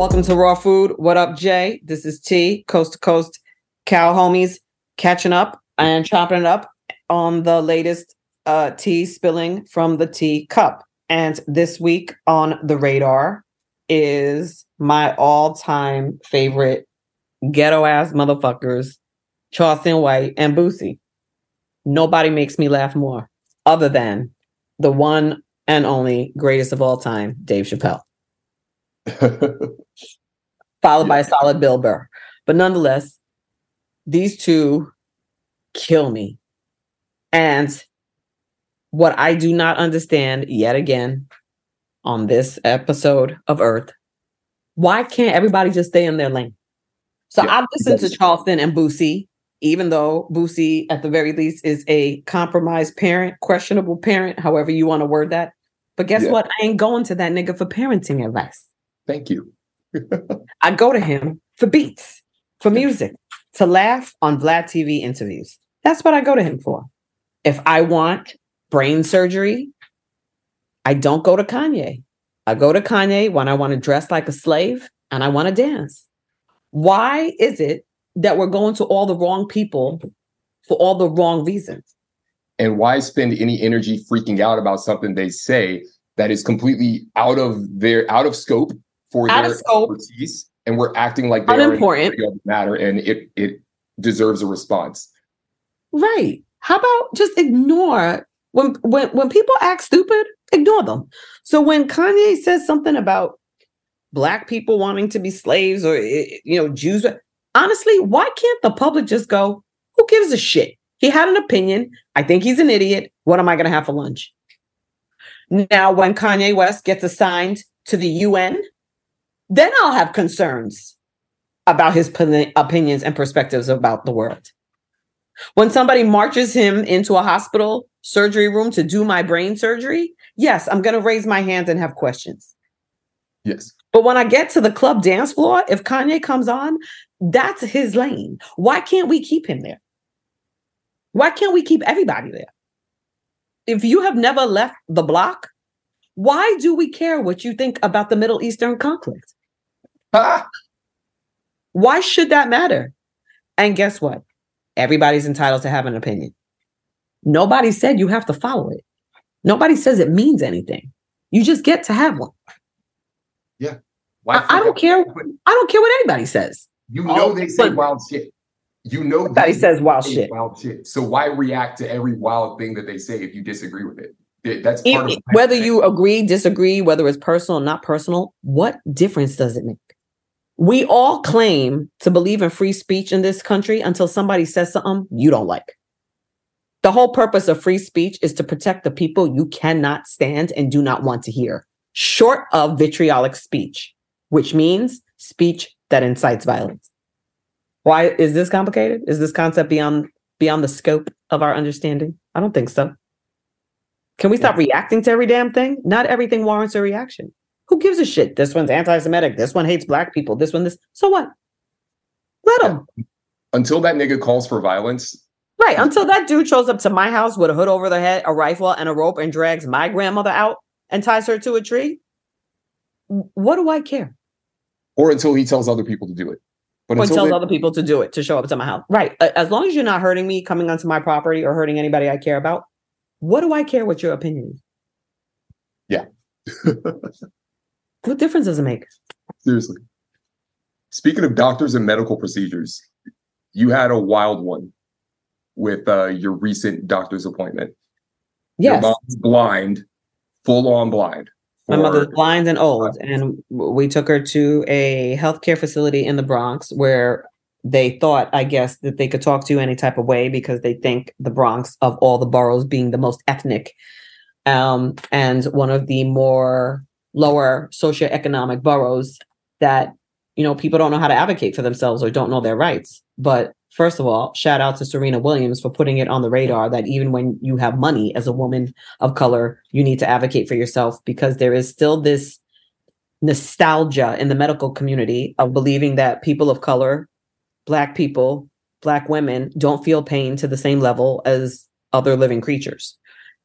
Welcome to Raw Food. What up, Jay? This is T, coast to coast, cow homies, catching up and chopping it up on the latest tea spilling from the tea cup. And this week on the radar is my all-time favorite ghetto-ass motherfuckers, Charleston White and Boosie. Nobody makes me laugh more other than the one and only greatest of all time, Dave Chappelle. Followed by a solid Bill Burr. But nonetheless, these two kill me. And what I do not understand yet again on this episode of Earth, why can't everybody just stay in their lane? So yeah, I've listened to Charleston and Boosie, even though Boosie, at the very least, is a compromised parent, questionable parent, however you want to word that. But guess what? I ain't going to that nigga for parenting advice. Thank you. I go to him for beats, for music, to laugh on Vlad TV interviews. That's what I go to him for. If I want brain surgery, I don't go to Kanye. I go to Kanye when I want to dress like a slave and I want to dance. Why is it that we're going to all the wrong people for all the wrong reasons? And why spend any energy freaking out about something they say that is completely out of scope? Expertise, and we're acting like they are important matter, and it deserves a response. Right? How about just ignore when people act stupid? Ignore them. So when Kanye says something about black people wanting to be slaves or Jews, honestly, why can't the public just go? Who gives a shit? He had an opinion. I think he's an idiot. What am I going to have for lunch? Now, when Kanye West gets assigned to the UN. Then I'll have concerns about his opinions and perspectives about the world. When somebody marches him into a hospital surgery room to do my brain surgery, yes, I'm going to raise my hand and have questions. Yes. But when I get to the club dance floor, if Kanye comes on, that's his lane. Why can't we keep him there? Why can't we keep everybody there? If you have never left the block, why do we care what you think about the Middle Eastern conflict? Why should that matter? And guess what? Everybody's entitled to have an opinion. Nobody said you have to follow it. Nobody says it means anything. You just get to have one. Yeah. Why? I don't care. I don't care what anybody says. You know they say wild shit. You know everybody says wild shit. So why react to every wild thing that they say if you disagree with it? That's part of whether you agree, disagree, whether it's personal, not personal. What difference does it make? We all claim to believe in free speech in this country until somebody says something you don't like. The whole purpose of free speech is to protect the people you cannot stand and do not want to hear, short of vitriolic speech, which means speech that incites violence. Why is this complicated? Is this concept beyond the scope of our understanding? I don't think so. Can we stop reacting to every damn thing? Not everything warrants a reaction. Who gives a shit? This one's anti-Semitic. This one hates black people. This one, this. So what? Let him. Until that nigga calls for violence. Right. Until that dude shows up to my house with a hood over their head, a rifle, and a rope and drags my grandmother out and ties her to a tree. What do I care? Or until he tells other people to do it. To show up to my house. Right. As long as you're not hurting me, coming onto my property or hurting anybody I care about. What do I care what your opinion is? Yeah. What difference does it make? Seriously. Speaking of doctors and medical procedures, you had a wild one with your recent doctor's appointment. Yes. Your mom's blind, full-on blind. My mother's blind and old, and we took her to a healthcare facility in the Bronx where they thought, I guess, that they could talk to you any type of way because they think the Bronx of all the boroughs being the most ethnic and one of the more lower socioeconomic boroughs that, people don't know how to advocate for themselves or don't know their rights. But first of all, shout out to Serena Williams for putting it on the radar that even when you have money as a woman of color, you need to advocate for yourself because there is still this nostalgia in the medical community of believing that people of color, Black people, Black women don't feel pain to the same level as other living creatures.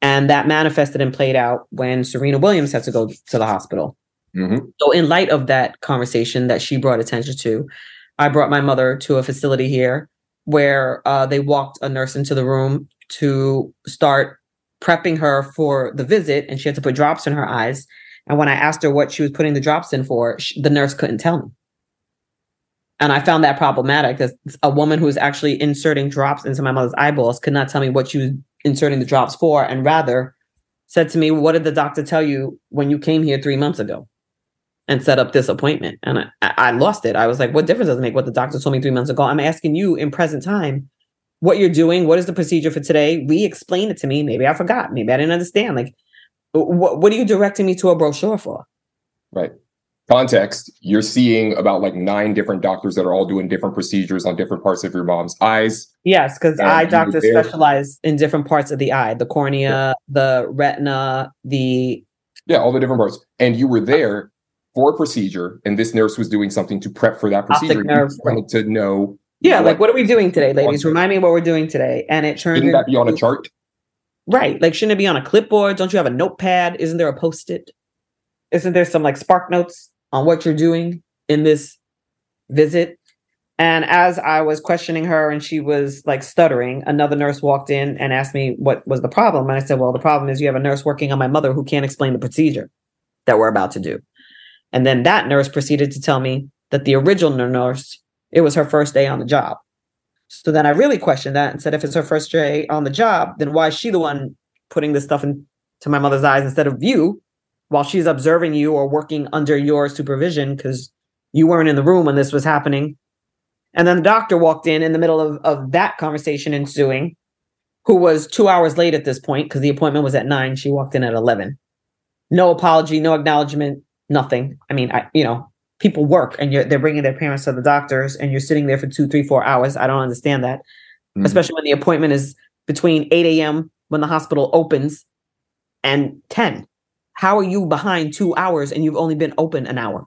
And that manifested and played out when Serena Williams had to go to the hospital. Mm-hmm. So in light of that conversation that she brought attention to, I brought my mother to a facility here where they walked a nurse into the room to start prepping her for the visit, and she had to put drops in her eyes. And when I asked her what she was putting the drops in for, the nurse couldn't tell me. And I found that problematic, that a woman who was actually inserting drops into my mother's eyeballs could not tell me what she was inserting the drops for, and rather said to me, "What did the doctor tell you when you came here 3 months ago and set up this appointment?" And I lost it. I was like, what difference does it make what the doctor told me 3 months ago? I'm asking you in present time what you're doing. What is the procedure for today? Re-explain it to me. Maybe I forgot. Maybe I didn't understand. Like, what are you directing me to a brochure for? Right. Context, you're seeing about like 9 different doctors that are all doing different procedures on different parts of your mom's eyes. Yes, because eye doctors specialize in different parts of the eye, the cornea, the retina, all the different parts. And you were there for a procedure, and this nurse was doing something to prep for that procedure. Optic nerve, right. To know. Yeah, like what are we doing today, ladies? Remind me what we're doing today. And it turned out. Shouldn't that be on a chart? Right. Like, shouldn't it be on a clipboard? Don't you have a notepad? Isn't there a Post-it? Isn't there some like spark notes on what you're doing in this visit? And as I was questioning her and she was like stuttering, another nurse walked in and asked me what was the problem. And I said, well, the problem is you have a nurse working on my mother who can't explain the procedure that we're about to do. And then that nurse proceeded to tell me that the original nurse, it was her first day on the job. So then I really questioned that and said, if it's her first day on the job, then why is she the one putting this stuff into my mother's eyes instead of you, while she's observing you or working under your supervision, because you weren't in the room when this was happening? And then the doctor walked in the middle of that conversation ensuing, who was 2 hours late at this point, because the appointment was at 9. She walked in at 11. No apology, no acknowledgement, nothing. I mean, people work and they're bringing their parents to the doctors and you're sitting there for 2, 3, 4 hours. I don't understand that, especially when the appointment is between 8 a.m. when the hospital opens and 10. How are you behind 2 hours and you've only been open an hour?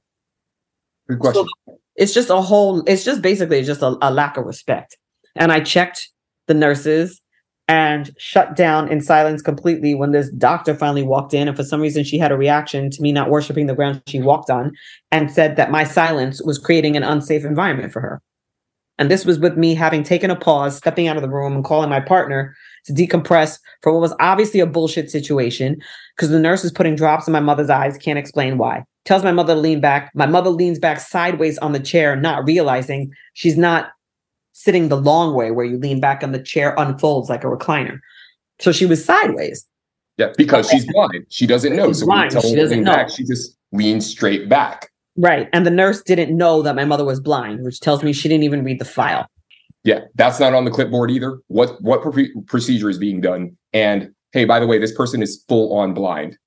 Good question. So it's just basically a lack of respect. And I checked the nurses and shut down in silence completely when this doctor finally walked in. And for some reason, she had a reaction to me not worshiping the ground she walked on and said that my silence was creating an unsafe environment for her. And this was with me having taken a pause, stepping out of the room and calling my partner to decompress from what was obviously a bullshit situation, because the nurse is putting drops in my mother's eyes, can't explain why. Tells my mother to lean back. My mother leans back sideways on the chair, not realizing she's not sitting the long way where you lean back and the chair unfolds like a recliner. So she was sideways. Yeah, because she's blind. She doesn't know. So when you tell her to lean back, she just leans straight back. Right. And the nurse didn't know that my mother was blind, which tells me she didn't even read the file. Yeah, that's not on the clipboard either. What procedure is being done? And hey, by the way, this person is full on blind.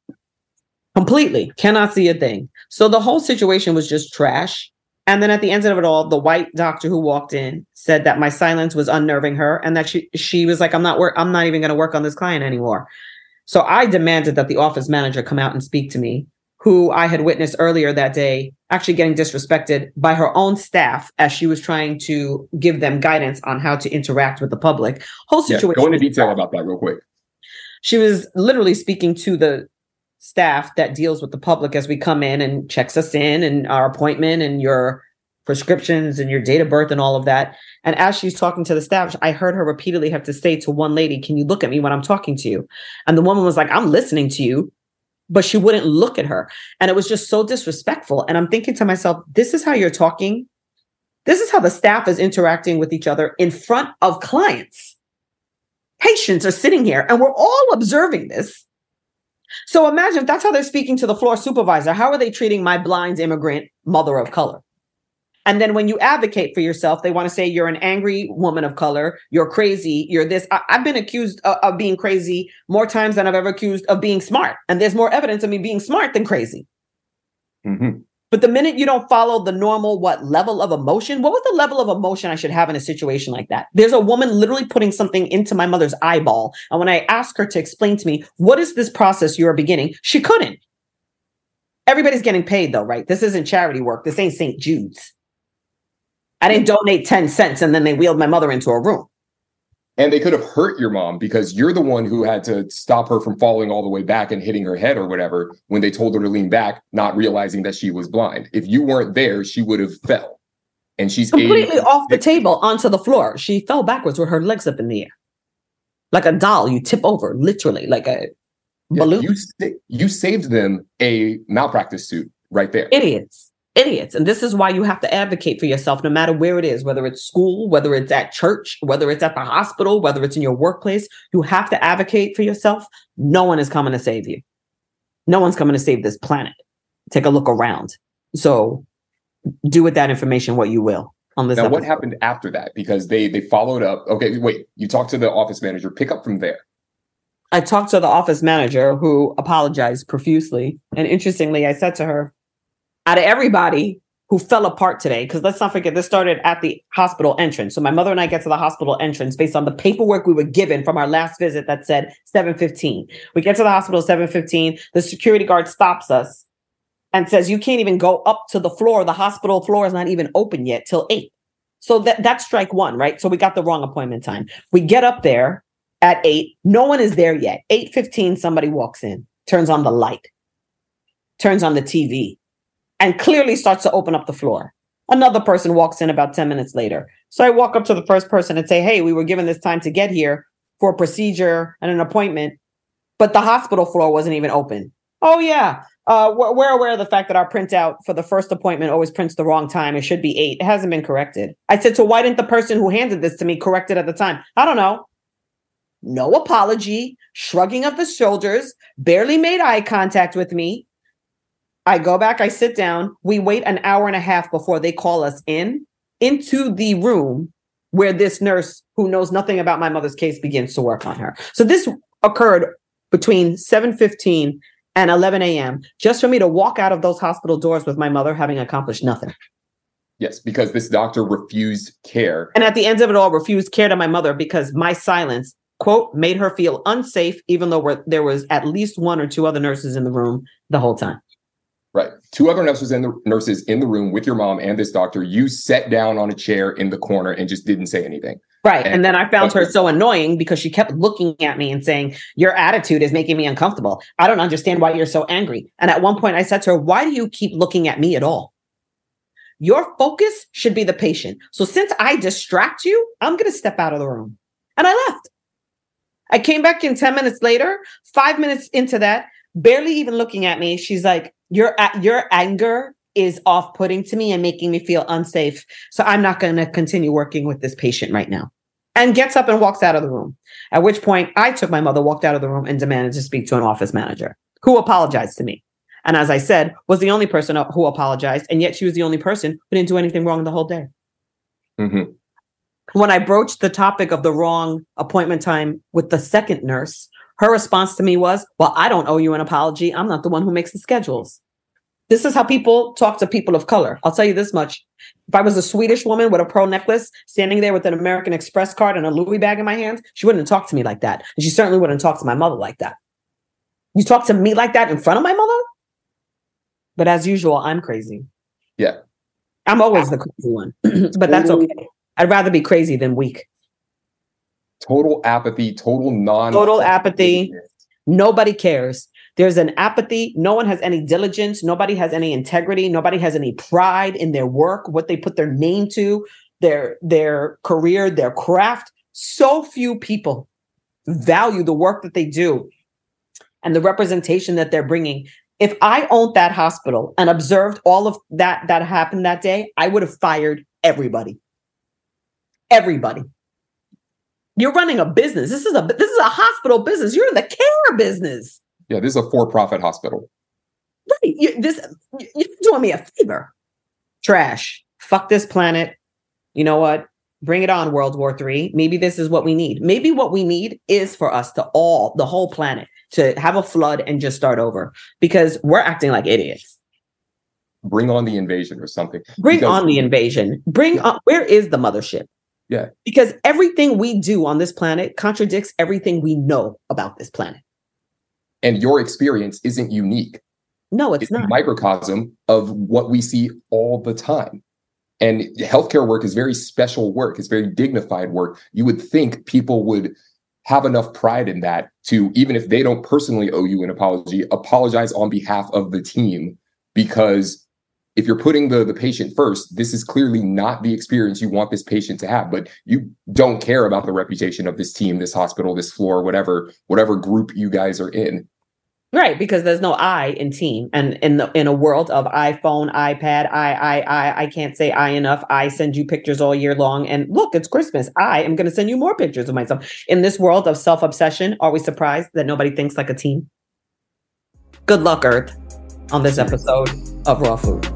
Completely. Cannot see a thing. So the whole situation was just trash. And then at the end of it all, the white doctor who walked in said that my silence was unnerving her and that she was like, I'm not even going to work on this client anymore. So I demanded that the office manager come out and speak to me, who I had witnessed earlier that day actually getting disrespected by her own staff as she was trying to give them guidance on how to interact with the public. Whole situation. Go into detail about that real quick. She was literally speaking to the staff that deals with the public as we come in and checks us in and our appointment and your prescriptions and your date of birth and all of that. And as she's talking to the staff, I heard her repeatedly have to say to one lady, "Can you look at me when I'm talking to you?" And the woman was like, "I'm listening to you," but she wouldn't look at her. And it was just so disrespectful. And I'm thinking to myself, this is how you're talking. This is how the staff is interacting with each other in front of clients. Patients are sitting here and we're all observing this. So imagine if that's how they're speaking to the floor supervisor. How are they treating my blind immigrant mother of color? And then when you advocate for yourself, they want to say you're an angry woman of color. You're crazy. You're this. I've been accused of being crazy more times than I've ever accused of being smart. And there's more evidence of me being smart than crazy. Mm-hmm. But the minute you don't follow the normal, level of emotion? What was the level of emotion I should have in a situation like that? There's a woman literally putting something into my mother's eyeball. And when I asked her to explain to me, what is this process you are beginning? She couldn't. Everybody's getting paid though, right? This isn't charity work. This ain't St. Jude's. I didn't donate 10 cents and then they wheeled my mother into a room. And they could have hurt your mom because you're the one who had to stop her from falling all the way back and hitting her head or whatever when they told her to lean back, not realizing that she was blind. If you weren't there, she would have fell. And she's completely off the table onto the floor. She fell backwards with her legs up in the air. Like a doll, you tip over, literally, like a balloon. You saved them a malpractice suit right there. Idiots. And this is why you have to advocate for yourself, no matter where it is, whether it's school, whether it's at church, whether it's at the hospital, whether it's in your workplace. You have to advocate for yourself. No one is coming to save you. No one's coming to save this planet. Take a look around. So do with that information what you will. On this now, episode. What happened after that? Because they followed up. Okay, wait, you talked to the office manager. Pick up from there. I talked to the office manager who apologized profusely. And interestingly, I said to her, out of everybody who fell apart today, because let's not forget, this started at the hospital entrance. So my mother and I get to the hospital entrance based on the paperwork we were given from our last visit that said 7:15. We get to the hospital 7:15. The security guard stops us and says, you can't even go up to the floor. The hospital floor is not even open yet till 8. So that's strike one, right? So we got the wrong appointment time. We get up there at 8. No one is there yet. 8:15, somebody walks in, turns on the light, turns on the TV, and clearly starts to open up the floor. Another person walks in about 10 minutes later. So I walk up to the first person and say, hey, we were given this time to get here for a procedure and an appointment, but the hospital floor wasn't even open. Oh, yeah. We're aware of the fact that our printout for the first appointment always prints the wrong time. It should be 8. It hasn't been corrected. I said, so why didn't the person who handed this to me correct it at the time? I don't know. No apology, shrugging of the shoulders, barely made eye contact with me. I go back, I sit down. We wait an hour and a half before they call us into the room where this nurse who knows nothing about my mother's case begins to work on her. So this occurred between 7:15 and 11 a.m. just for me to walk out of those hospital doors with my mother having accomplished nothing. Yes, because this doctor refused care. And at the end of it all, refused care to my mother because my silence, quote, made her feel unsafe, even though there was at least one or two other nurses in the room the whole time. Right. Two other nurses in the room with your mom and this doctor. You sat down on a chair in the corner and just didn't say anything. Right. And then I found her so annoying because she kept looking at me and saying, your attitude is making me uncomfortable. I don't understand why you're so angry. And at one point I said to her, why do you keep looking at me at all? Your focus should be the patient. So since I distract you, I'm going to step out of the room. And I left. I came back in 10 minutes later, 5 minutes into that, barely even looking at me. She's like, your anger is off-putting to me and making me feel unsafe. So I'm not going to continue working with this patient right now. And gets up and walks out of the room. At which point I took my mother, walked out of the room and demanded to speak to an office manager who apologized to me. And as I said, was the only person who apologized. And yet she was the only person who didn't do anything wrong the whole day. Mm-hmm. When I broached the topic of the wrong appointment time with the second nurse, her response to me was, well, I don't owe you an apology. I'm not the one who makes the schedules. This is how people talk to people of color. I'll tell you this much. If I was a Swedish woman with a pearl necklace standing there with an American Express card and a Louis bag in my hand, she wouldn't talk to me like that. And she certainly wouldn't talk to my mother like that. You talk to me like that in front of my mother? But as usual, I'm crazy. Yeah. I'm always the crazy one, but that's okay. I'd rather be crazy than weak. Total apathy, total apathy. Nobody cares. There's an apathy. No one has any diligence. Nobody has any integrity. Nobody has any pride in their work, what they put their name to, their career, their craft. So few people value the work that they do and the representation that they're bringing. If I owned that hospital and observed all of that happened that day, I would have fired everybody. Everybody. You're running a business. This is a hospital business. You're in the care business. Yeah, this is a for-profit hospital. Right. You're doing me a favor. Trash. Fuck this planet. You know what? Bring it on, World War III. Maybe this is what we need. Maybe what we need is for us to the whole planet, to have a flood and just start over because we're acting like idiots. Bring on the invasion or something. Bring on the invasion. Where is the mothership? Yeah. Because everything we do on this planet contradicts everything we know about this planet. And your experience isn't unique. No, it's not. It's a microcosm of what we see all the time. And healthcare work is very special work. It's very dignified work. You would think people would have enough pride in that to, even if they don't personally owe you an apology, apologize on behalf of the team. Because if you're putting the patient first, this is clearly not the experience you want this patient to have. But you don't care about the reputation of this team, this hospital, this floor, whatever group you guys are in. Right, because there's no I in team. And in a world of iPhone, iPad, I can't say I enough. I send you pictures all year long. And look, it's Christmas. I am going to send you more pictures of myself. In this world of self-obsession, are we surprised that nobody thinks like a team? Good luck, Earth, on this episode of Raw Food.